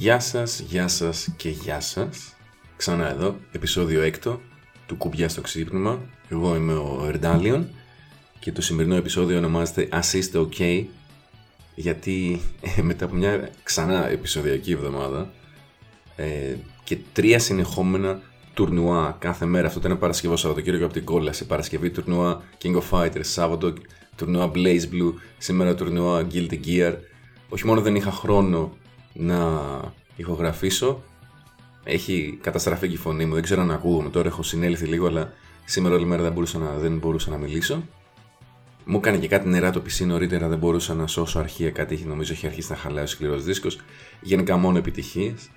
Γεια σας, γεια σας και γεια σας. Ξανά εδώ, επεισόδιο 6 του Κουμπιά στο Ξύπνημα. Εγώ είμαι ο Ερντάλιον και το σημερινό επεισόδιο ονομάζεται Ας είστε OK, γιατί μετά από μια ξανά επεισοδιακή εβδομάδα και τρία συνεχόμενα τουρνουά κάθε μέρα, αυτό ήταν Παρασκευό, Σαββατοκύριακο από την κόλαση, Παρασκευή τουρνουά King of Fighters, Σάββατο τουρνουά Blaze Blue, σήμερα τουρνουά Guilty Gear. Όχι μόνο δεν είχα χρόνο να ηχογραφήσω, έχει καταστραφεί και η φωνή μου, δεν ξέρω αν ακούγομαι τώρα, έχω συνέλθει λίγο, αλλά σήμερα όλη μέρα δεν μπορούσα να μιλήσω. Μου έκανε και κάτι νερά το πισί νωρίτερα, δεν μπορούσα να σώσω αρχεία, κάτι νομίζω έχει αρχίσει να χαλάει ο σκληρός δίσκος. Γενικά μόνο επιτυχίες.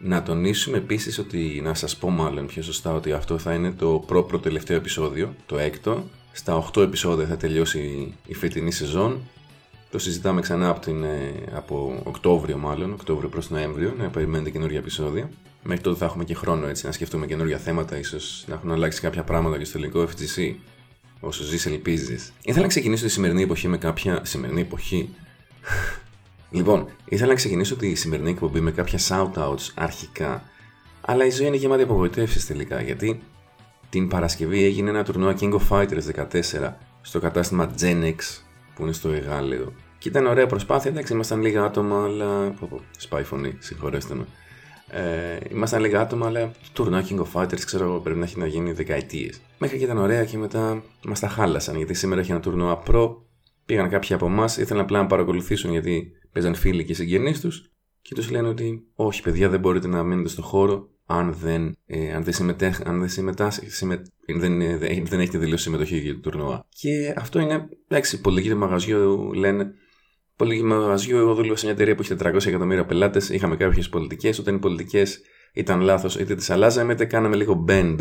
Να τονίσουμε επίσης ότι, να σας πω μάλλον πιο σωστά, ότι αυτό θα είναι το προτελευταίο επεισόδιο, το 6ο. Στα 8 επεισόδια θα τελειώσει η φετινή σεζόν. Το συζητάμε ξανά από Οκτώβριο μάλλον, Οκτώβριο προς Νοέμβριο, να περιμένετε καινούργια επεισόδια. Μέχρι τότε θα έχουμε και χρόνο έτσι, να σκεφτούμε καινούργια θέματα, ίσως να έχουν αλλάξει κάποια πράγματα και στο ελληνικό FGC. Όσο ζεις, ελπίζεις. Ήθελα να ξεκινήσω τη σημερινή εποχή με κάποια. Σημερινή εποχή. Λοιπόν, ήθελα να ξεκινήσω τη σημερινή εκπομπή με κάποια shoutouts αρχικά. Αλλά η ζωή είναι γεμάτη απογοητεύσεις τελικά, γιατί την Παρασκευή έγινε ένα τουρνουά King of Fighters 14 στο κατάστημα Gen που είναι στο Εγάλεο. Και ήταν ωραία προσπάθεια, εντάξει, ήμασταν λίγα άτομα, αλλά. Σπάει φωνή, συγχωρέστε με. Ήμασταν λίγα άτομα, αλλά το τουρνουά King of Fighters, ξέρω, πρέπει να έχει να γίνει δεκαετίες. Μέχρι και ήταν ωραία και μετά μας τα χάλασαν, γιατί σήμερα έχει ένα τουρνουά Pro. Πήγαν κάποιοι από εμάς, ήθελαν απλά να παρακολουθήσουν γιατί παίζαν φίλοι και συγγενείς τους και τους λένε ότι όχι παιδιά, δεν μπορείτε να μείνετε στο χώρο αν δεν έχετε δηλώσει συμμετοχή για το τουρνουά. Και αυτό είναι, εντάξει, πολλοί κύριοι μαγαζιού λένε, πολλοί μαγαζιού, εγώ δούλευα σε μια εταιρεία που είχε 400 εκατομμύρια πελάτες, είχαμε κάποιες πολιτικές, όταν οι πολιτικές ήταν λάθος είτε τις αλλάζαμε είτε κάναμε λίγο bend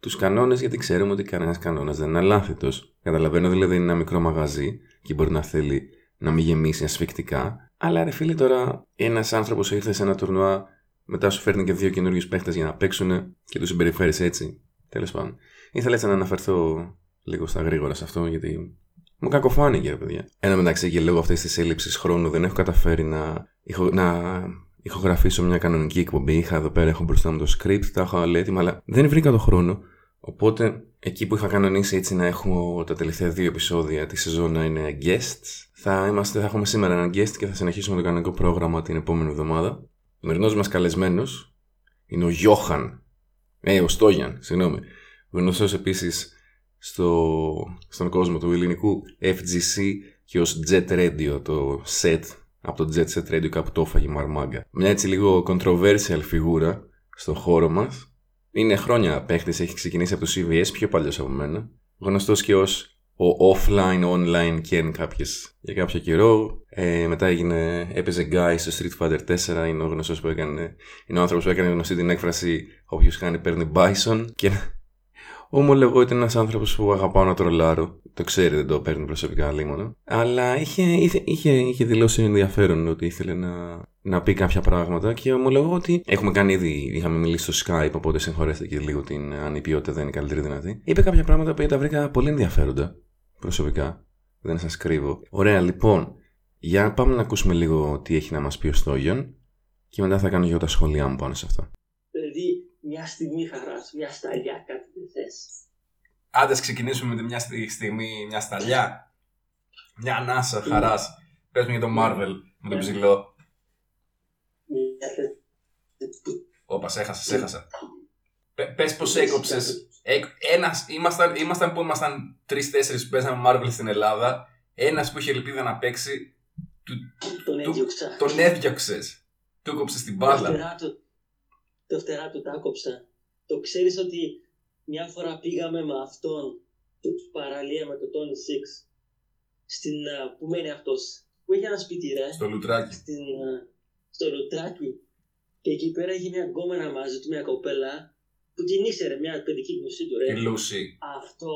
τους κανόνες, γιατί ξέρουμε ότι κανένας κανόνας δεν είναι αλάθητος. Καταλαβαίνω δηλαδή είναι ένα μικρό μαγαζί και μπορεί να θέλει να μην γεμίσει ασφυκτικά, αλλά ρε φίλε, τώρα ένας άνθρωπος ήρθε σε ένα τουρνουά, μετά σου φέρνει και δύο καινούριους παίχτες για να παίξουν και τους συμπεριφέρεις έτσι. Τέλος πάντων. Ήθελα έτσι να αναφερθώ λίγο στα γρήγορα σε αυτό, γιατί μου κακοφάνηκε, ρε παιδιά. Εν τω μεταξύ και λόγω αυτής της έλλειψης χρόνου δεν έχω καταφέρει να ηχογραφήσω μια κανονική εκπομπή. Είχα εδώ πέρα, έχω μπροστά μου το script, τα έχω όλα έτοιμα, αλλά δεν βρήκα το χρόνο. Οπότε εκεί που είχα κανονίσει έτσι να έχω τα τελευταία δύο επεισόδια τη σεζόν να είναι guests, θα έχουμε σήμερα έναν guest και θα συνεχίσουμε το κανονικό πρόγραμμα την επόμενη εβδομάδα. Ο σημερινός μας καλεσμένος είναι ο Στόιαν, συγγνώμη. Γνωστός επίσης στον κόσμο του ελληνικού FGC και ως Jet Radio, το set από το Jet Set Radio, κάπου το έφαγε μαρμάγκα. Μια έτσι λίγο controversial φιγούρα στον χώρο μας. Είναι χρόνια παίχτης, έχει ξεκινήσει από το CvS, πιο παλιός από μένα. Γνωστός και ως ο offline, online Gen για κάποιο καιρό. Μετά έπαιζε Guy στο Street Fighter 4, είναι ο άνθρωπος που έκανε γνωστή την έκφραση «Όποιος χάνει παίρνει Bison». Και ομολογώ ότι είναι ένας άνθρωπος που αγαπάω να τρολάρω. Το ξέρει, δεν το παίρνει προσωπικά λίμωνα. Αλλά είχε δηλώσει ενδιαφέρον ότι ήθελε να πει κάποια πράγματα και ομολογώ ότι είχαμε μιλήσει στο Skype, οπότε συγχωρέστε και λίγο αν η ποιότητα δεν είναι καλύτερη δυνατή. Είπε κάποια πράγματα που τα βρήκα πολύ ενδιαφέροντα προσωπικά. Δεν σας κρύβω. Ωραία, λοιπόν, για πάμε να ακούσουμε λίγο τι έχει να μας πει ο Στόγιον και μετά θα κάνω εγώ τα σχόλιά μου πάνω σε αυτά. Μια στιγμή χαράς, μια σταλιά, κάτι δεν θες. Άντε ξεκινήσουμε με μια στιγμή, μια σταλιά. Μια ανάσα χαράς. Πες μου για το Marvel με το ψηλό. Όπα, έχασα. Πες πως έκοψες. Ήμασταν που ήμασταν 3-4 που παίζαμε Marvel στην Ελλάδα. Ένας που είχε ελπίδα να παίξει, τον έδιωξες. Του έκοψες την μπάλα. Το φτερά του τα άκοψα. Το ξέρεις ότι μια φορά πήγαμε με αυτόν του παραλία με το Tony Six στην. Πού μένει αυτός? Που έχει ένα σπίτι, ρε. Στο Λουτράκι. Στο Λουτράκι. Και εκεί πέρα είχε μια γκόμενα μαζί του, μια κοπέλα που την ήξερε, μια παιδική γνωστή του, ρε. Η Λούση. Αυτό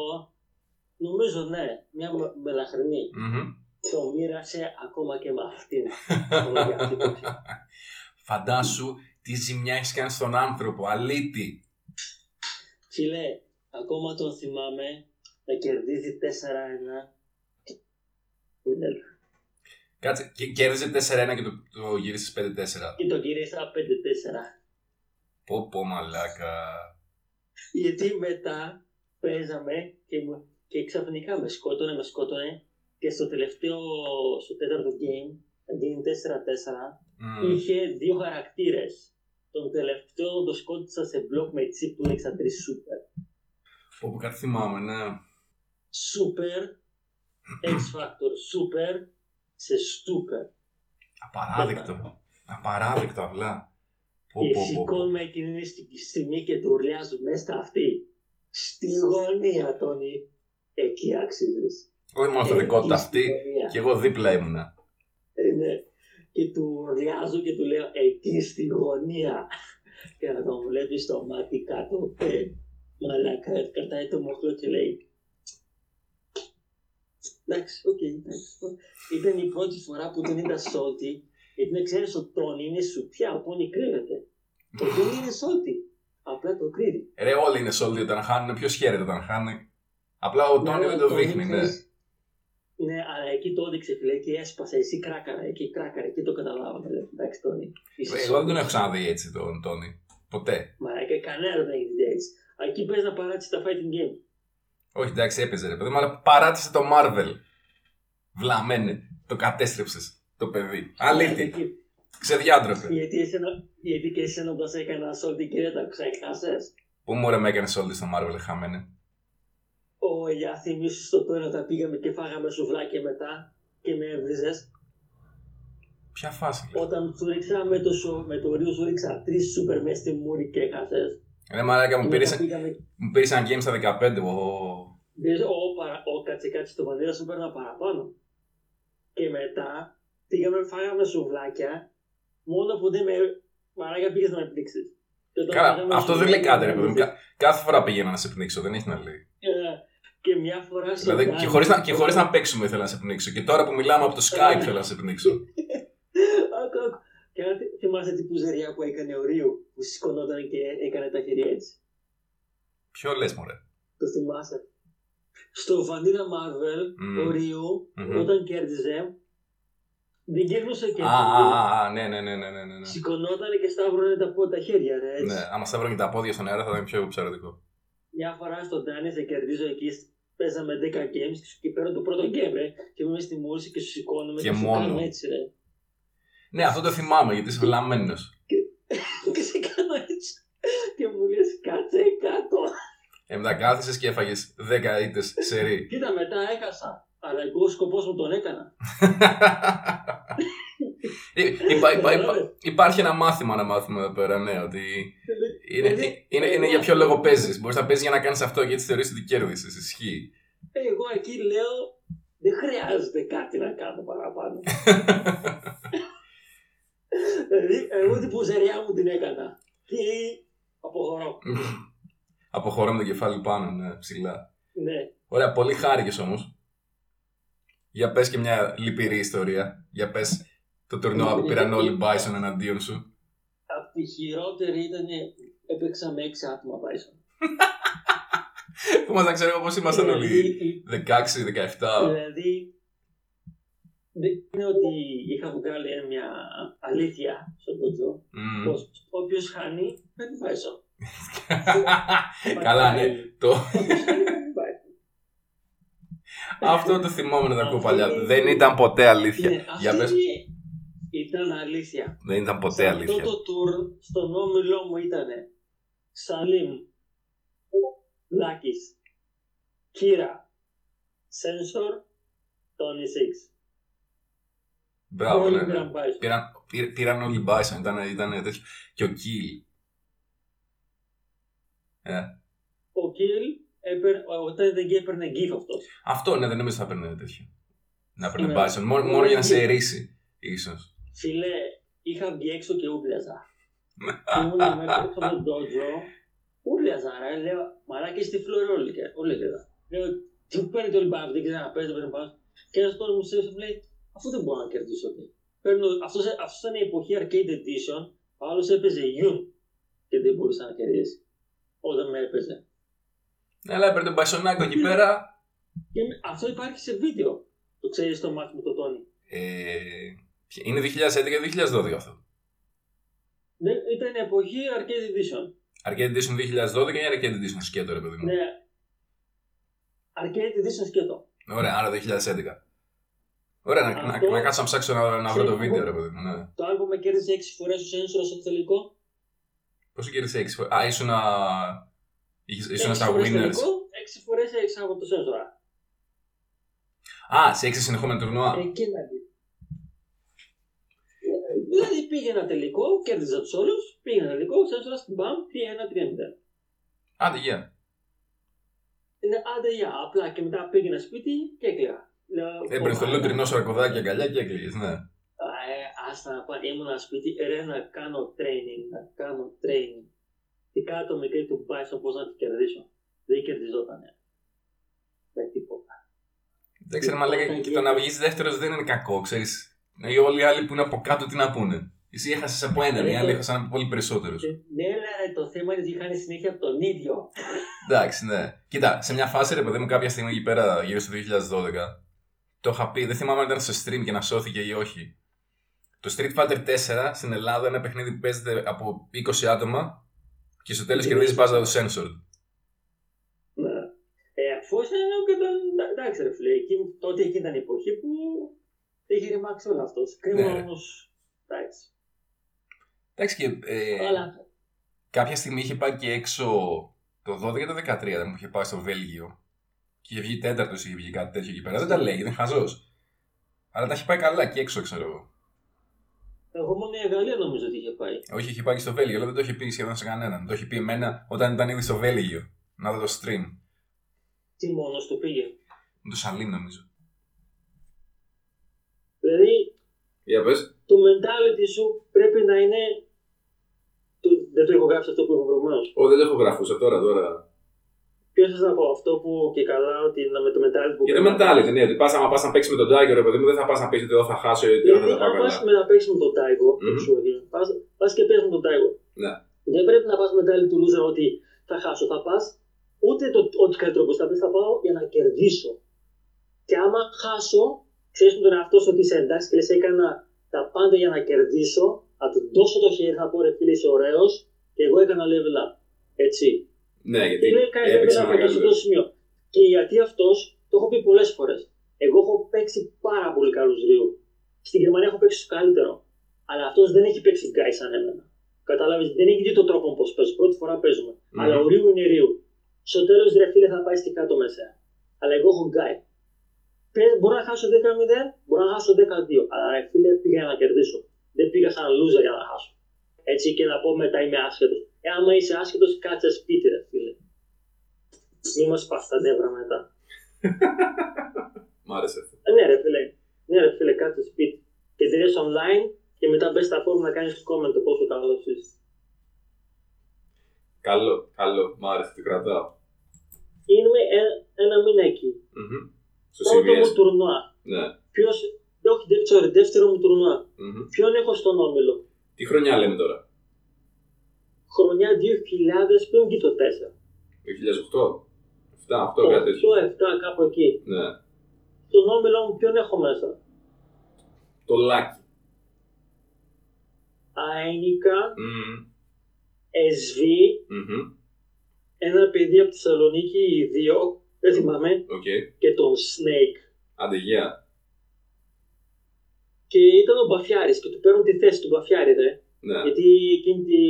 νομίζω, ναι, μια μελαχρινή. Mm-hmm. Το μοίρασε ακόμα και με αυτήν. Φαντάσου. Τι ζημιά έχεις κάνει στον άνθρωπο, αλήτη. Φίλε, ακόμα τον θυμάμαι να κερδίζει 4-1. Κάτσε, κέρδιζε 4-1 και το γύρισε 5-4. Και το γύρισα 5-4. Πω πω μαλάκα. Γιατί μετά παίζαμε και ξαφνικά με σκότωνε και στο τελευταίο, στο τέταρτο game, game 4-4, είχε δύο χαρακτήρες. Τον τελευταίο το σκότωσα σε μπλοκ με τσίπ του έξα 3 σούπερ. Όπου κάτι θυμάμαι, ναι. Σούπερ, X-Factor, σούπερ, σε στούπερ. Απαράδεκτο, απαράδεκτο απλά. Και σηκώνουμε εκείνη τη στιγμή και του ουρλιάζουν μέσα στα αυτή. Στη γωνία, Τόνι. Εκεί άξιζες. Όχι μόνο στο δικό του αυτή, και εγώ δίπλα ήμουνα. Ναι. Και του ουρλιάζω και του λέω εκεί στη γωνία. Και να τον βλέπει στο μάτι κάτω. Μαλάκα, κρατάει το μοχλό και λέει. Εντάξει, οκ. Ήταν η πρώτη φορά που τον είδα σώτη. Γιατί να ξέρεις ο Τόνι είναι σουτιά, ο Τόνι κρύβεται. Ο Τόνι είναι σώτη. Απλά το κρύβει. Ρε, όλοι είναι σώτη όταν χάνουν. Ποιος χαίρεται όταν χάνει. Απλά ο Τόνι δεν το δείχνει, ναι. Ναι, αλλά εκεί το έδειξε, φίλε, και έσπασε. Εσύ κράκαρα, εκεί κράκαρα, εκεί το καταλάβαμε. Εντάξει, Τόνι. Εγώ δεν τον έχω ξαναδεί έτσι τον Τόνι. Ποτέ. Μα και κανένα δεν έχει δει έτσι. Εκεί πες να παράτησε τα fighting game. Όχι, εντάξει, έπαιζε ρε παιδί μου, αλλά παράτησε το Marvel. Βλαμμένε, το κατέστρεψες. Το παιδί. Αλήθεια. Ξεδιάντροφε. Γιατί και εσύ να μας έκανας όλη την κυρία τα ξέχασες. Πού μου ρε με έκανες όλη στο Marvel χαμένε. Όχι, αθυμίσου στο τώρα τα πήγαμε και φάγαμε σουβλάκια μετά και με έβριζες. Ποια φάση. Όταν σου ρίξα με το ρίο σου ρίξα 3 σούπερ μέσα στη μούρη και έχασες. Ρε μαλάκα μου πήρες ένα game στα 15. Κάτσε το μανδύρα σου παίρνα παραπάνω. Και μετά πήγαμε, φάγαμε σουβλάκια, μόνο που δεν με μαράγια πήγες να με πνίξεις. Αυτό δεν λέει κάτι ρε παιδί μου, κάθε φορά πήγαινα να σε πνίξω, δεν έχει να λέει. Και μια φορά σε δηλαδή, και χωρίς να παίξουμε ήθελα να σε πνίξω, και τώρα που μιλάμε από το Skype ήθελα να σε πνίξω. Και αν θυμάσαι την πουζεριά που έκανε ο Ρίου, που σηκωνόταν και έκανε τα χέρια έτσι. Ποιο λες μωρέ. Το θυμάσαι. Στο Vanilla Marvel, ο Ρίου, όταν κέρδιζε, δεν κέρδισε και ναι. Σηκωνότανε και σταύρωνε τα χέρια, ρε, έτσι. Ναι, άμα σταύρωνε και τα πόδια στον αέρα θα ήταν πιο ψαρωτικό. Μια φορά στον Τάνι σε κερδίζω εκεί, παίζαμε 10 games και σου κυπέρω το πρώτο game, ρε. Και είμαι στη μούρση και σου σηκώνουμε και σου κάνω έτσι, ρε. Ναι, αυτό το θυμάμαι γιατί είσαι βλαμμένος. Και σε κάνω έτσι και μου λες κάτσε κάτω. Μετά κάθισες και έφαγες 10 ήττες σε ρί. Κοίτα, μετά έχασα. Αλλά εγώ σκοπός μου τον έκανα. Υπάρχει ένα μάθημα να μάθουμε εδώ πέρα, ναι, ότι είναι για ποιο λόγο παίζεις. Μπορείς να παίζεις για να κάνεις αυτό και έτσι θεωρείς ότι κέρδισες, ισχύει. Εγώ εκεί λέω, δεν χρειάζεται κάτι να κάνω παραπάνω. Δηλαδή, εγώ την πουζεριά μου την έκανα και αποχωρώ. Αποχωρώ με το κεφάλι πάνω, ναι, ψηλά. Ναι. Ωραία, πολύ χάρηκες όμως. Για πες και μια λυπηρή ιστορία. Για πες το τουρνουά που πήραν όλοι Bison εναντίον σου. Απ' τη χειρότερη ήταν έπαιξα με 6 άτομα Bison. Που μας να ξέρω πώς ήμασταν όλοι 16-17. Δηλαδή δεν είναι ότι είχα βγάλει μια αλήθεια στον κοντζό. Όποιος χάνει παίρνει Bison. Καλά ναι. Αυτό το θυμόμουν να ακούω παλιά. Δεν ήταν ποτέ αλήθεια. Ναι, αυτή ήταν αλήθεια. Δεν ήταν ποτέ σε αλήθεια. Αυτό το tour στον όμιλό μου ήταν Σαλίμ, Λάκης, Κύρα, Sensor, Tony Six. Μπράβο, ναι. Πήραν όλοι Bison. Ήταν τέτοιο. Και ο Kill. Ο Kill. Όταν έπαιρνε γκίφ αυτός. Αυτό ναι, δεν νομίζω θα έπαιρνε τέτοιο. Να έπαιρνε Bison, μόνο για να σε ερήσει ίσως. Φίλε, είχα βγει έξω και ούβλιαζα. Ήμουν με έξω με ντότζο, ούβλιαζα ρε, λέω, μαράκι στη φλωρόλικα, ούβλιαζα. Λέω, τι παίρνει το λιμπάρ, δεν ξέρω να παίζει, δεν παίρνει πάνω. Και ένας τώρα μου λέει, αφού δεν μπορώ να κερδίσω. Αυτός ήταν η εποχή Arcade Edition, ο άλλος έπαιζε Yun και δεν μπορούσα να κερδίσει όταν με έπαιζε. Ναι, αλλά έπαιρνε τον Μπαϊσονάκο εκεί πέρα. Αυτό υπάρχει σε βίντεο. Το ξέρεις το μάτι μου το Τόνι. Είναι 2011 και 2012 αυτό. Ναι, ήταν η εποχή Arcade Edition. Arcade Edition 2012 ή Arcade Edition σκέτο, ρε παιδί μου. Ναι. Arcade Edition σκέτο. Ωραία, άρα 2011. Ωραία, να κάτσω να ψάξω να βρω το βίντεο, ρε παιδί μου. Ναι. Το album με κέρδισε 6 φορές ο Sensor στο τελικό. Πόσο κέρδισε 6 φορές? Α, ήσουν στα winners. 6 φορές έξω από το Sensor. Α, σε 6 συνεχόμενα τουρνουά. Δηλαδή πήγε ένα τελικό, κέρδιζα τους όλους, πήγε ένα τελικό, Sensor στην BAM, 3-1-3-0. Άντε γεια. Άντε γεια, απλά και μετά πήγαινα σπίτι και έκλαιγα. Έπαιρνε το λούτρινό σου ρακοδάκι αγκαλιά και έκλαιγες, ναι. Άστα να πάνε, ήμουν σπίτι, ρε να κάνω training, Τι κάτω μικρή του Bison πώς να την κερδίσω. Δεν κερδιζότανε. Με τίποτα. Δεν ξέρω, μα λέγανε και το να βγεις δεύτερος δεν είναι κακό, ξέρεις. Ναι, όλοι οι άλλοι που είναι από κάτω τι να πούνε. Εσύ έχασες από έναν, οι άλλοι έχασαν από πολύ περισσότερους. Ναι, αλλά το θέμα είναι ότι χάνει συνέχεια από τον ίδιο. Εντάξει, ναι. Κοίτα, σε μια φάση, ρε παιδί μου, κάποια στιγμή εκεί πέρα, γύρω στο 2012, το είχα πει, δεν θυμάμαι αν ήταν σε stream και να σώθηκε ή όχι. Το Street Fighter 4 στην Ελλάδα, ένα παιχνίδι που παίζεται από 20 άτομα και στο τέλος κερδίζει μπάζα το Sensor. Ναι. Αφού εντάξει, ρε φίλε, τότε εκεί ήταν η εποχή που. Έχει ρημάξει όλο αυτό. Κρίμα όμως. Εντάξει. Εντάξει και. Κάποια στιγμή είχε πάει και έξω το 12 και το 13, δεν μου είχε πάει στο Βέλγιο. Και είχε βγει τέταρτος, είχε βγει κάτι τέτοιο εκεί πέρα. Δεν τα λέει, ήταν χαζός. Αλλά τα είχε πάει καλά και έξω, ξέρω εγώ. Εγώ μόνο η Γαλλία νομίζω ότι είχε πάει. Όχι, είχε πάει και στο Βέλγιο, αλλά δεν το είχε πει σχεδόν σε κανέναν. Το είχε πει εμένα όταν ήταν ήδη στο Βέλγιο. Να δω το stream. Τι μόνος του πήγε? Με το Σαλίμ νομίζω. Δηλαδή, το mentality σου πρέπει να είναι. Δεν το έχω γράψει αυτό που έχω προηγουμένως. Όχι, δεν το έχω γράφει τώρα. Ποιο θα πω αυτό που και καλά, ότι με το mentality που. Για το mentality, ναι, ότι πα να παίξει με τον Daigo, ρε παιδί μου, δεν θα πα να πει ότι εδώ θα χάσω ή ότι δεν θα πάω. Αν πα να παίξει με τον Daigo, πα και παίζει με τον Daigo. Ναι. Δεν πρέπει να πα mentality του loser ότι θα χάσω. Θα πα ούτε ό,τι καλύτερο που θα πει, θα πάω για να κερδίσω. Και άμα χάσω. Ξέρεις με τον εαυτό σου ότι είσαι εντάξει και λες έκανα τα πάντα για να κερδίσω, θα του δώσω το χέρι, θα πω ρε φίλε είσαι ωραίος και εγώ έκανα level up, έτσι. Ναι, γιατί έπαιξε να κάνω το σημείο. Και γιατί αυτός, το έχω πει πολλές φορές, εγώ έχω παίξει πάρα πολύ καλούς ρίου. Στην Γερμανία έχω παίξει το καλύτερο, αλλά αυτός δεν έχει παίξει Guy σαν εμένα. Κατάλαβες, δεν έχει δει τον τρόπο πώς παίζω, πρώτη φορά παίζουμε, αλλά ο ρίου είναι ρίου. Στο τέλος ρε φίλε θα πάει στην κάτω μεσαία, αλλά εγώ έχω Guy. Μπορώ να χάσω 10-0, μπορώ να χάσω 10-2. Αλλά ρε φίλε πήγα να κερδίσω. Δεν πήγα σαν loser για να χάσω. Έτσι και να πω μετά είμαι άσχετος. Άμα είσαι άσχετος, κάτσε σπίτι, ρε φίλε. Μην μας πας τα νεύρα μετά. Μ' άρεσε αυτό. Ναι, ρε φίλε, κάτσε σπίτι. Και τελειώσει online και μετά μπες στα φόρμα να κάνεις comment πόσο καλός είσαι. Καλό. Μ' άρεσε, το κρατάω. Είμαι ένα μήνα εκεί. Πρώτο μου τουρνουά. Ναι. Δεύτερο μου τουρνουά. Ποιον έχω στον όμιλο. Τι χρονιά λέμε τώρα? Χρονιά 2000 πριν και το 4. 2008. 7, 8, κάτι τέτοιο. 8, 7, κάπου εκεί. Ναι. Στον όμιλο μου ποιον έχω μέσα? Το Λάκι. Αένικα. Εσβή. Ένα παιδί από τη Θεσσαλονίκη, οι δύο. Δεν θυμάμαι, και τον Snake. Άντε, γεια. Και ήταν ο Μπαφιάρης και του παίρνω τη θέση του Μπαφιάρη, δε. Ναι. Γιατί εκείνη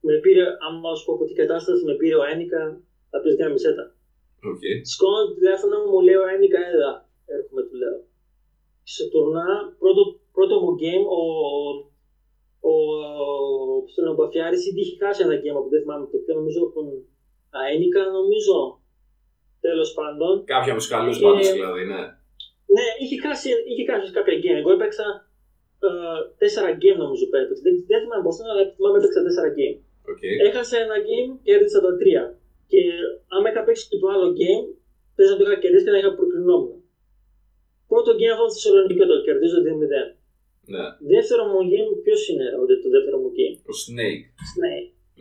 με πήρε, άμα σου πω από την κατάσταση, με πήρε ο Ένικα, θα πεις μια μισέτα. Σκόνω το τηλέφωνο μου, μου λέει ο Ένικα, έλα, έρχομαι, του λέω. Και σε τουρνά, πρώτο μου game, ο Μπαφιάρης ήδη είχε χάσει ένα game που δεν θυμάμαι το πιο, νομίζω από τον Ένικα, νομίζω. Τέλος πάντων. Κάποια από τους καλούς πάντως δηλαδή, ναι. Ναι, είχε χάσει κάποια game. Εγώ έπαιξα 4 game νομίζω που έπαιξα. Δεν θυμάμαι πως ήταν, αλλά θυμάμαι έπαιξα 4 game. Έχασα ένα game και κέρδισα τα 3. Και άμα είχα παίξει και το άλλο game, πες να το είχα κερδίσει και να είχα προκρινόμουν. Πρώτο game αυτό στη Θεσσαλονίκη το κερδίζω 2-0. Ναι. Δεύτερο μου game, ποιος είναι το δεύτερο μου game? Ο Snake.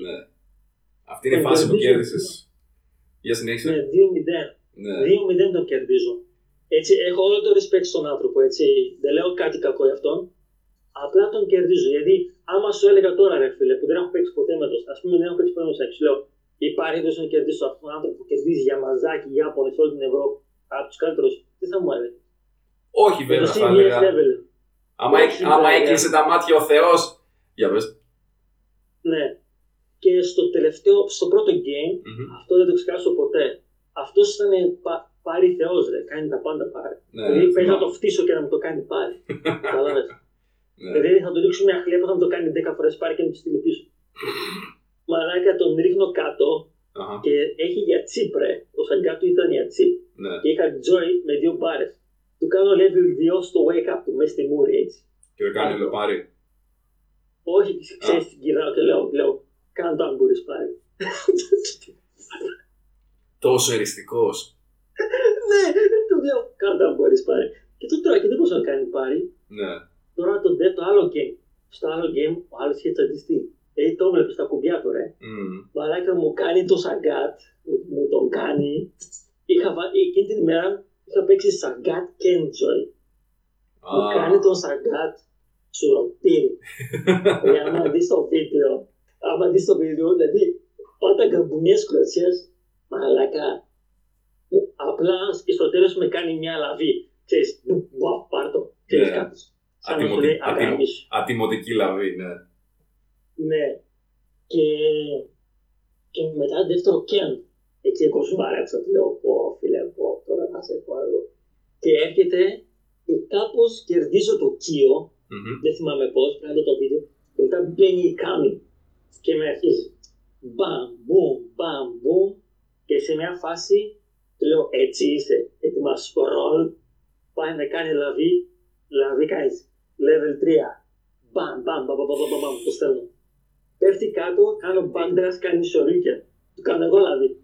Ναι. Αυτή είναι η φάση που κέρδισες. Για συνέχισε. Ναι, 2-0 το κερδίζω. Έτσι, έχω όλο το respect στον άνθρωπο, έτσι, δεν λέω κάτι κακό για αυτόν, απλά τον κερδίζω. Γιατί άμα σου έλεγα τώρα, ρε φίλε, που δεν έχω παίξει ποτέ με το σεξ, λέω, υπάρχει δόση να κερδίσω αυτόν τον άνθρωπο που κερδίζει για μαζάκι, για Ιάπωνες, όλη την Ευρώπη, από τους καλύτερους, τι θα μου έλεγε. Όχι, βέβαια, θα έλεγα. Άμα έκλεισε τα μάτια ο Θεός, για πες. Ναι. Και στο τελευταίο, στο πρώτο game, αυτό δεν το ξεχάσω ποτέ. Αυτός ήταν πάρει Θεός, ρε. Κάνει τα πάντα πάρει. Δηλαδή πρέπει να το φτύσω και να μου το κάνει πάρει. Καταλάβες. Δηλαδή θα το ρίξω μια χλέπα, θα μου το κάνει 10 φορές πάρει και να μου τη στείλει πίσω. Μαλάκα, τον ρίχνω κάτω και έχει για τσίπ, ρε. Ο Σαγκά του ήταν για τσίπ. Και είχα joy με δύο μπάρες. Του κάνω level 2 στο wake up του, μέσα στη μούρη, έτσι. Και δεν κάνει λοπάρι. Όχι, ξέρεις την κυρά και λέω, κάνε το αν μπορείς πάρει. Τόσο εριστικός. Ναι, του λέω, κάνε το αν μπορείς πάρει. Και του τώρα, και δεν μπορούσα να κάνει πάρει. Ναι. Τώρα τον το άλλο game. Στο άλλο game, ο άλλος είχε τσαντιστεί. Δηλαδή το έβλεπε στα κουμπιά του, ρε. Μαλάκα μου κάνει το Σαγκάτ, μου τον κάνει. Εκείνη την ημέρα είχα παίξει Σαγκάτ και Enjoy. Μου κάνει τον Σαγκάτ τσουροπήρι. Για να δεις το βίντεο. Άμα δεις το βίντεο, δηλαδή πάντα καμπουνιές κλωτσιές. Μαλάκα. Απλά και στο τέλος με κάνει μια λαβή. Ξέρεις, μπουφ, πάρ' το. Ξέρεις κάπως. Ατιμωτική λαβή, ναι. Ναι. Και μετά δεύτερο Ken. Έτσι εγώ σου βάραξα, του λέω, πω φίλε, πω, τώρα θα σε πω εγώ. Και έρχεται και κάπως κερδίζω το Κίο, δεν θυμάμαι πώς, κάνω το βίντεο, και μετά μπαίνει η Κάμι και με αρχίζει. Μπαμ, μπουμ, μπαμ, μπουμ, και σε μια φάση του λέω, έτσι είσαι, ετοιμάσου το ρόλ, πάει να κάνει λαβή, λαβή κάνεις, level 3, μπαμ, μπαμ, μπαμ, μπαμ, μπαμ, το στέλνω. Πέφτει κάτω, κάνω μπάντρας, κάνει σωρίκια. Του κάνω εγώ λαβή.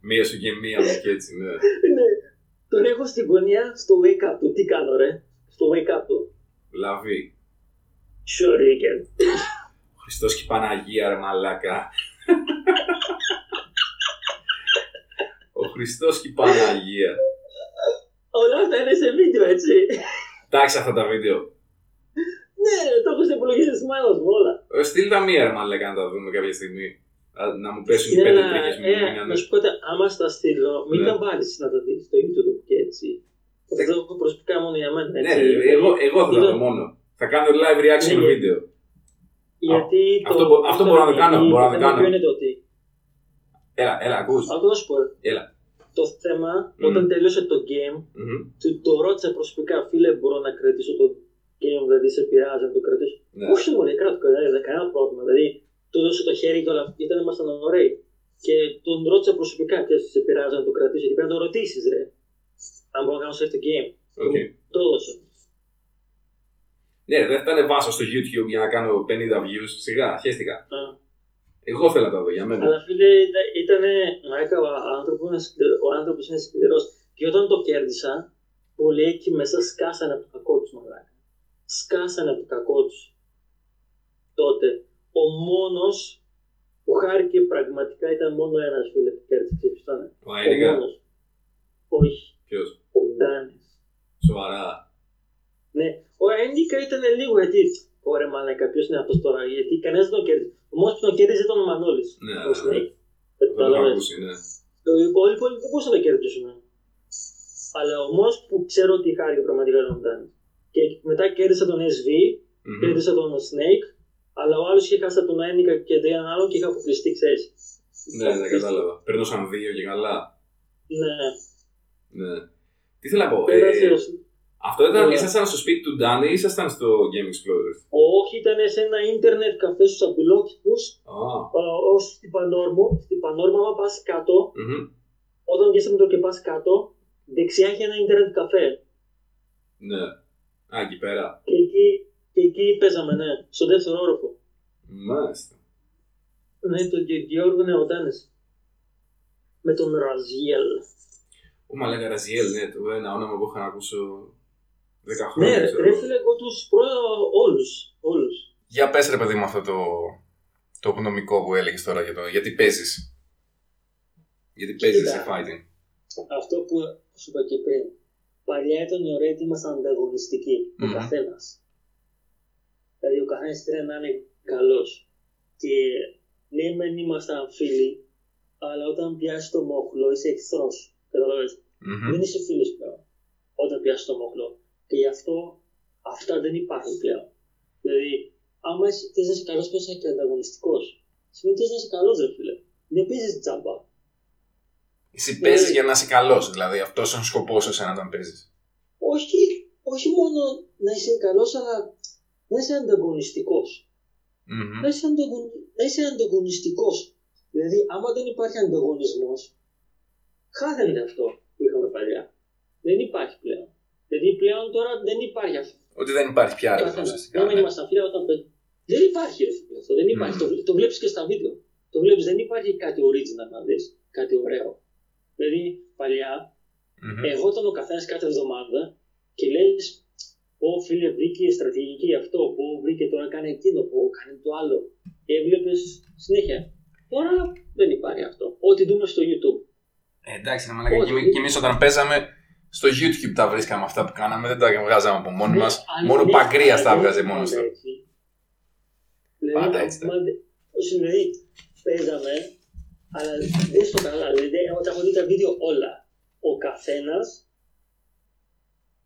Μία σου και μία μου και έτσι, ναι. Ναι. Τον έχω στην γωνία στο wake-up του. Τι κάνω, ρε. Στο wake-up του. Λαβή. Σωρίκεν. Ο Χριστός και η Παναγία, ρε μαλάκα. Ο Χριστός και η Παναγία. Όλα αυτά είναι σε βίντεο, έτσι. Εντάξει αυτά τα βίντεο. Ναι, το έχω σε υπολογίσει τη μάνα μου όλα. Στείλ τα μία, ρε μαλάκα, να τα δούμε κάποια στιγμή. Να μου πέσουν οι 5 τρίχες μου. Να σου πω, άμα στα στείλω, μην τα βάλεις να τα δεις στο YouTube και έτσι. Θα το έχω προσωπικά μόνο για μένα. Ναι, εγώ θα το μόνο. Θα κάνω live reaction video. Αυτό μπορώ να το κάνω. Έλα, ακούς. Αυτό θα σου πω. Το θέμα, όταν τελείωσε το game, το ρώτησα προσωπικά, φίλε, μπορώ να κρατήσω το game, δηλαδή σε πειράζει να το κρατήσω. Όχι μόνο, δεν κανένα πρόβλημα. Δηλαδή, του έδωσε το χέρι και όλα αυτά, γιατί ήμασταν ωραίοι. Και τον ρώτησα προσωπικά, και σε πειράζει να το κρατήσω, γιατί πρέπει να το ρωτήσεις, ρε. Αν μπορώ να κάνω save the game. Το έδωσε. Ναι, δεν φτάνε βάσο στο YouTube για να κάνω 50 views, σιγά, χαίστηκα. Εγώ θέλω να τα δω για μένα. Αλλά φίλε, ήταν ο άνθρωπος είναι σκληρός. Και όταν το κέρδισα, πολλοί εκεί μέσα σκάσανε από το κακό τους, μαλάκα. Σκάσανε από το κακό τους τότε. Ο μόνος που χάρηκε πραγματικά ήταν μόνο ένας, φίλε, που κέρδισε. Ο Αέρικα. Όχι. Ποιος? Ο Ντάνης. Σοβαρά. Ναι. Ο Αέρικα ήταν λίγο γιατί. Ωραία, μαλάκα, ποιος είναι αυτός τώρα, γιατί κανένας δεν τον κέρδισε. Ο μόνος που τον κέρδισε ήταν ο Μανώλης. Ναι, ναι. Οι υπόλοιποι δεν μπορούσαν να κερδίσουν. Αλλά ο μόνος που ξέρω ότι χάρηκε πραγματικά ήταν ο Ντάνης. Και μετά κέρδισα τον SV, κέρδισα τον Snake, αλλά ο άλλος είχε χάσει από τον Αένικα και έναν άλλον και είχα αποκλειστεί, ξέρεις. Ναι, δεν κατάλαβα. Περνούσαν δύο και καλά. Ναι. Τι θέλω να πω. Αυτό ήταν. Ήσασταν στο σπίτι του Ντάνη ή ήσασταν στο Game Explorer? Όχι, ήταν σε ένα ίντερνετ καφέ στους αμπιλόκηπους. Όσοι στην Πανόρμο. Στην Πανόρμο, άμα πας κάτω, όταν βγες από το και πας κάτω, δεξιά έχει ένα ίντερνετ καφέ. Ναι. Α, εκεί πέρα. Και εκεί παίζαμε, ναι, στον δεύτερο όροφο. Μάλιστα. Ναι, τον Γιώργο είναι ο Ντάνης. Με τον Ραζιέλ. Ω, μαλάκα, Ραζιέλ, ναι, το ένα όνομα που είχα να ακούσω 10 χρόνια. Ναι, ρε φίλε, εγώ τους πρώτα όλους. Για πες, ρε παιδί μου, αυτό το γνωμικό που έλεγες τώρα, γιατί παίζεις σε fighting. αυτό που σου είπα και πριν. Παλιά ήταν ωραία ότι ήμασταν ανταγωνιστικοί, ο καθένας. Δηλαδή ο καθένας θέλει να είναι καλός. Και ναι, μεν ήμασταν φίλοι, αλλά όταν πιάσει το μόχλο είσαι εχθρός. Καταλαβαίνεις. Δεν είσαι φίλος πλέον. Όταν πιάσει το μόχλο. Και γι' αυτό αυτά δεν υπάρχουν πλέον. Δηλαδή, άμα θες να είσαι καλός και είσαι και ανταγωνιστικός, σημαίνει ότι θες να είσαι καλός, ρε φίλε. Δεν παίζεις τζάμπα. Εσύ παίζεις για να είσαι καλός, δηλαδή. Αυτός είναι ο σκοπός εσένα όταν παίζεις. Όχι, όχι μόνο να είσαι καλός, αλλά να είσαι ανταγωνιστικός. Να είσαι ανταγωνιστικός. Δηλαδή, άμα δεν υπάρχει ανταγωνισμός, χάνεται αυτό που είχαμε παλιά. Δεν υπάρχει πλέον. Δηλαδή, πλέον τώρα δεν υπάρχει αυτό. Ότι δεν υπάρχει πια άλλο. Δεν ήμασταν φίλοι όταν παίζουμε. Δεν υπάρχει αυτό. Δεν υπάρχει. Το βλέπεις και στα βίντεο. Το βλέπεις, δεν υπάρχει κάτι original να δεις. Κάτι ωραίο. Δηλαδή, παλιά, εγώ ήταν ο καθένας κάθε εβδομάδα και λες, πω φίλε, βρήκε στρατηγική αυτό, πω βρήκε τώρα, κάνει εκείνο, πω κάνει το άλλο. Και έβλεπες συνέχεια. Τώρα δεν υπάρχει αυτό. Ό,τι δούμε στο YouTube. Εντάξει, να μαλάκα. Και εμείς όταν παίζαμε, στο YouTube τα βρίσκαμε αυτά που κάναμε, δεν τα βγάζαμε από μόνοι μας. Μόνο Παγκρίας τα βγάζει μόνος του. Πάντα έτσι. Δηλαδή, παίζαμε, αλλά δεν στο καλά. Δηλαδή, όταν έχω δει τα βίντεο όλα, ο καθένας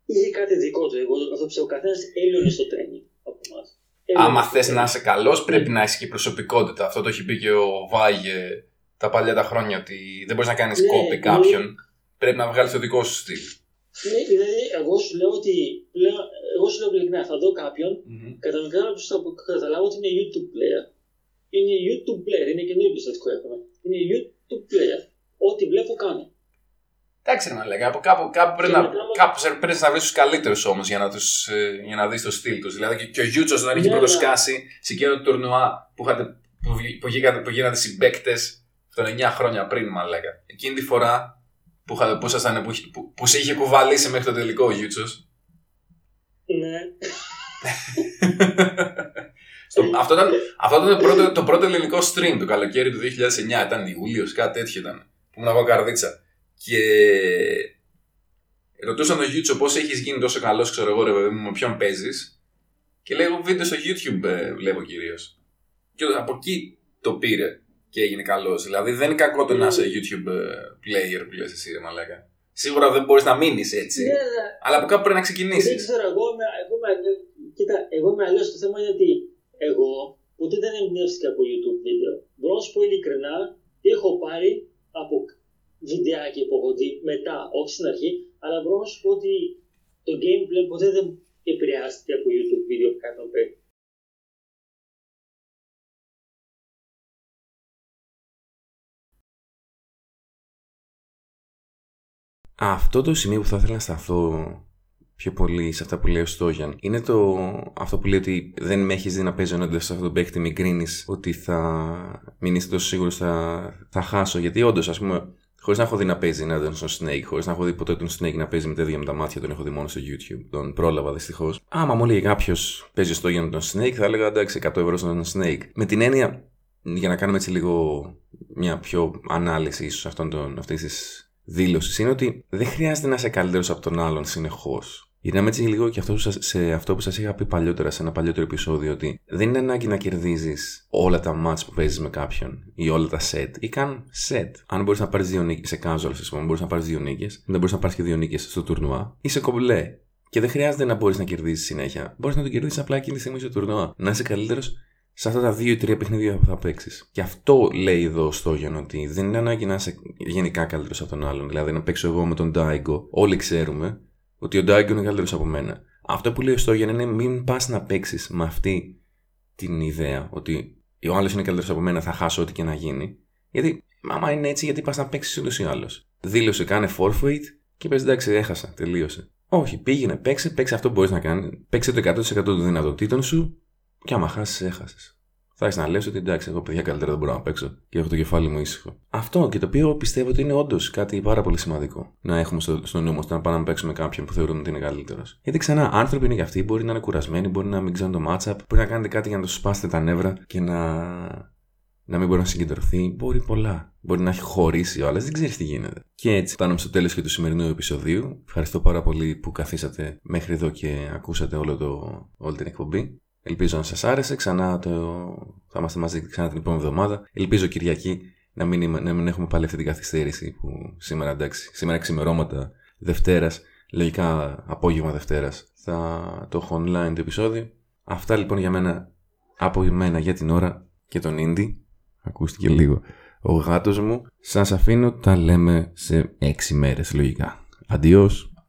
είχε κάτι δικό του. Εγώ το καθόψα, ο καθένας έλειωνε στο τρένι από εμάς. Άμα θες να είσαι καλός, πρέπει να έχεις και προσωπικότητα. Αυτό το έχει πει και ο Βάγε τα παλιά τα χρόνια, ότι δεν μπορείς να κάνεις κόπη κάποιον. Πρέπει να βγάλεις το δικό σου στυλ. Ναι, δηλαδή, εγώ σου λέω ότι. Εγώ σου λέω ειλικρινά, θα δω κάποιον, καταλάβω ότι είναι YouTube player. Είναι YouTube player, είναι καινούργιο πιστευτικό έθνο. Είναι YouTube player. Ό,τι βλέπω κάνω. Εντάξει, να λέγα. Από κάπου πρέπει να βρεις τους καλύτερους όμως για να δεις το στυλ τους. Δηλαδή και ο Γιούτσος όταν είχε πρωτοσκάσει σε εκείνο το τουρνουά που γίνατε συμπαίκτες των 9 χρόνια πριν, μαλάκα. Εκείνη τη φορά. Που σε είχε κουβαλήσει μέχρι το τελικό ο Γιούτσος. Ναι. Αυτό ήταν το πρώτο ελληνικό stream το καλοκαίρι του 2009. Ήταν Ιούλιος, κάτι τέτοιο ήταν. Που ήμουν εγώ καρδίτσα. Και ρωτούσαν τον Γιούτσο πώς έχεις γίνει τόσο καλός, ξέρω εγώ, ρε παιδί μου, με ποιον παίζεις. Και λέγω βίντεο στο YouTube, βλέπω κυρίως. Και από εκεί το πήρε. Και έγινε καλός. Δηλαδή δεν είναι κακό το να είσαι YouTube player που λες εσύ, μαλάκα. Σίγουρα δεν μπορείς να μείνεις έτσι. Αλλά από κάπου πρέπει να ξεκινήσεις. Δεν ξέρω, εγώ είμαι αλλιώς. Το θέμα είναι ότι εγώ ποτέ δεν εμπνεύστηκα από YouTube βίντεο. Μπορώ να σου πω ειλικρινά, έχω πάρει από βιντεάκι που έχω δει μετά, όχι στην αρχή, αλλά μπορώ να σου πω ότι το gameplay ποτέ δεν επηρεάστηκε από YouTube βίντεο που κάνω πριν. Αυτό το σημείο που θα ήθελα να σταθώ πιο πολύ σε αυτά που λέει ο Στόγιαν είναι αυτό που λέει ότι δεν με έχεις δει να παίζω ενώντας σε αυτό το παίκτη, μην κρίνεις ότι θα μην είσαι τόσο σίγουρος θα χάσω. Γιατί όντως, ας πούμε, χωρίς να έχω δει να παίζει ενώντας στον Snake, χωρίς να έχω δει ποτέ τον Snake να παίζει με τα ίδια με τα μάτια, τον έχω δει μόνο στο YouTube, τον πρόλαβα δυστυχώς. Άμα μου έλεγε κάποιος παίζει ο Στόγιαν με τον Snake, θα έλεγα εντάξει, 100 ευρώ στον Snake. Με την έννοια, για να κάνουμε έτσι λίγο μια πιο ανάλυση ίσως αυτής της δήλωση είναι ότι δεν χρειάζεται να είσαι καλύτερος από τον άλλον συνεχώς. Γυρνάμε έτσι λίγο και σε αυτό που σας είχα πει παλιότερα, σε ένα παλιότερο επεισόδιο, ότι δεν είναι ανάγκη να κερδίζεις όλα τα match που παίζεις με κάποιον ή όλα τα set ή καν set. Αν μπορείς να πάρεις δύο νίκες, σε casual, ας πούμε, μπορείς να πάρεις δύο νίκες, δεν μπορείς να πάρεις και δύο νίκες στο τουρνουά, είσαι κομπλέ. Και δεν χρειάζεται να μπορείς να κερδίζεις συνέχεια. Μπορείς να το κερδίσεις απλά εκείνη τη στιγμή στο τουρνουά. Να είσαι καλύτερος σε αυτά τα 2 ή 3 παιχνίδια που θα παίξεις. Και αυτό λέει εδώ ο Στόγιαν, ότι δεν είναι ανάγκη να είσαι γενικά καλύτερος από τον άλλον. Δηλαδή, να παίξω εγώ με τον Daigo, όλοι ξέρουμε ότι ο Daigo είναι καλύτερος από μένα. Αυτό που λέει ο Στόγιαν είναι μην πας να παίξεις με αυτή την ιδέα, ότι ο άλλος είναι καλύτερος από μένα, θα χάσω ό,τι και να γίνει. Γιατί, άμα είναι έτσι, γιατί πας να παίξεις ούτως ή άλλως. Δήλωσε, κάνε forfeit και πες εντάξει, έχασα, τελείωσε. Όχι, πήγαινε, παίξε αυτό που μπορείς να κάνεις. Παίξε το 100% των δυνατοτήτων σου. Και άμα χάσεις, έχασες. Θα έχεις να λες ότι εντάξει, εγώ παιδιά καλύτερα δεν μπορώ να παίξω και έχω το κεφάλι μου ήσυχο. Αυτό και το οποίο πιστεύω ότι είναι όντως κάτι πάρα πολύ σημαντικό να έχουμε στο νου μας, να πάμε να παίξουμε κάποιον που θεωρούμε ότι είναι καλύτερος. Γιατί ξανά, άνθρωποι είναι και αυτοί, μπορεί να είναι κουρασμένοι, μπορεί να μην ξέρουν το matchup, μπορεί να κάνετε κάτι για να τους σπάσετε τα νεύρα και να να μην μπορεί να συγκεντρωθεί, μπορεί πολλά. Μπορεί να έχει χωρίσει ο άλλος, δεν ξέρεις τι γίνεται. Και έτσι φτάνουμε στο τέλος και του σημερινού επεισοδίου. Ευχαριστώ πάρα πολύ που καθίσατε μέχρι εδώ και ακούσατε όλη την εκπομπή. Ελπίζω να σας άρεσε. Θα είμαστε μαζί ξανά την επόμενη εβδομάδα. Ελπίζω Κυριακή να μην έχουμε πάλι αυτή την καθυστέρηση που σήμερα, εντάξει, σήμερα ξημερώματα Δευτέρας, λογικά απόγευμα Δευτέρας, θα το έχω online το επεισόδιο. Αυτά λοιπόν για μένα, από εμένα για την ώρα και τον Ίντι. Ακούστηκε λίγο ο γάτος μου. Σας αφήνω, τα λέμε σε 6 μέρες λογικά. Αντιώς.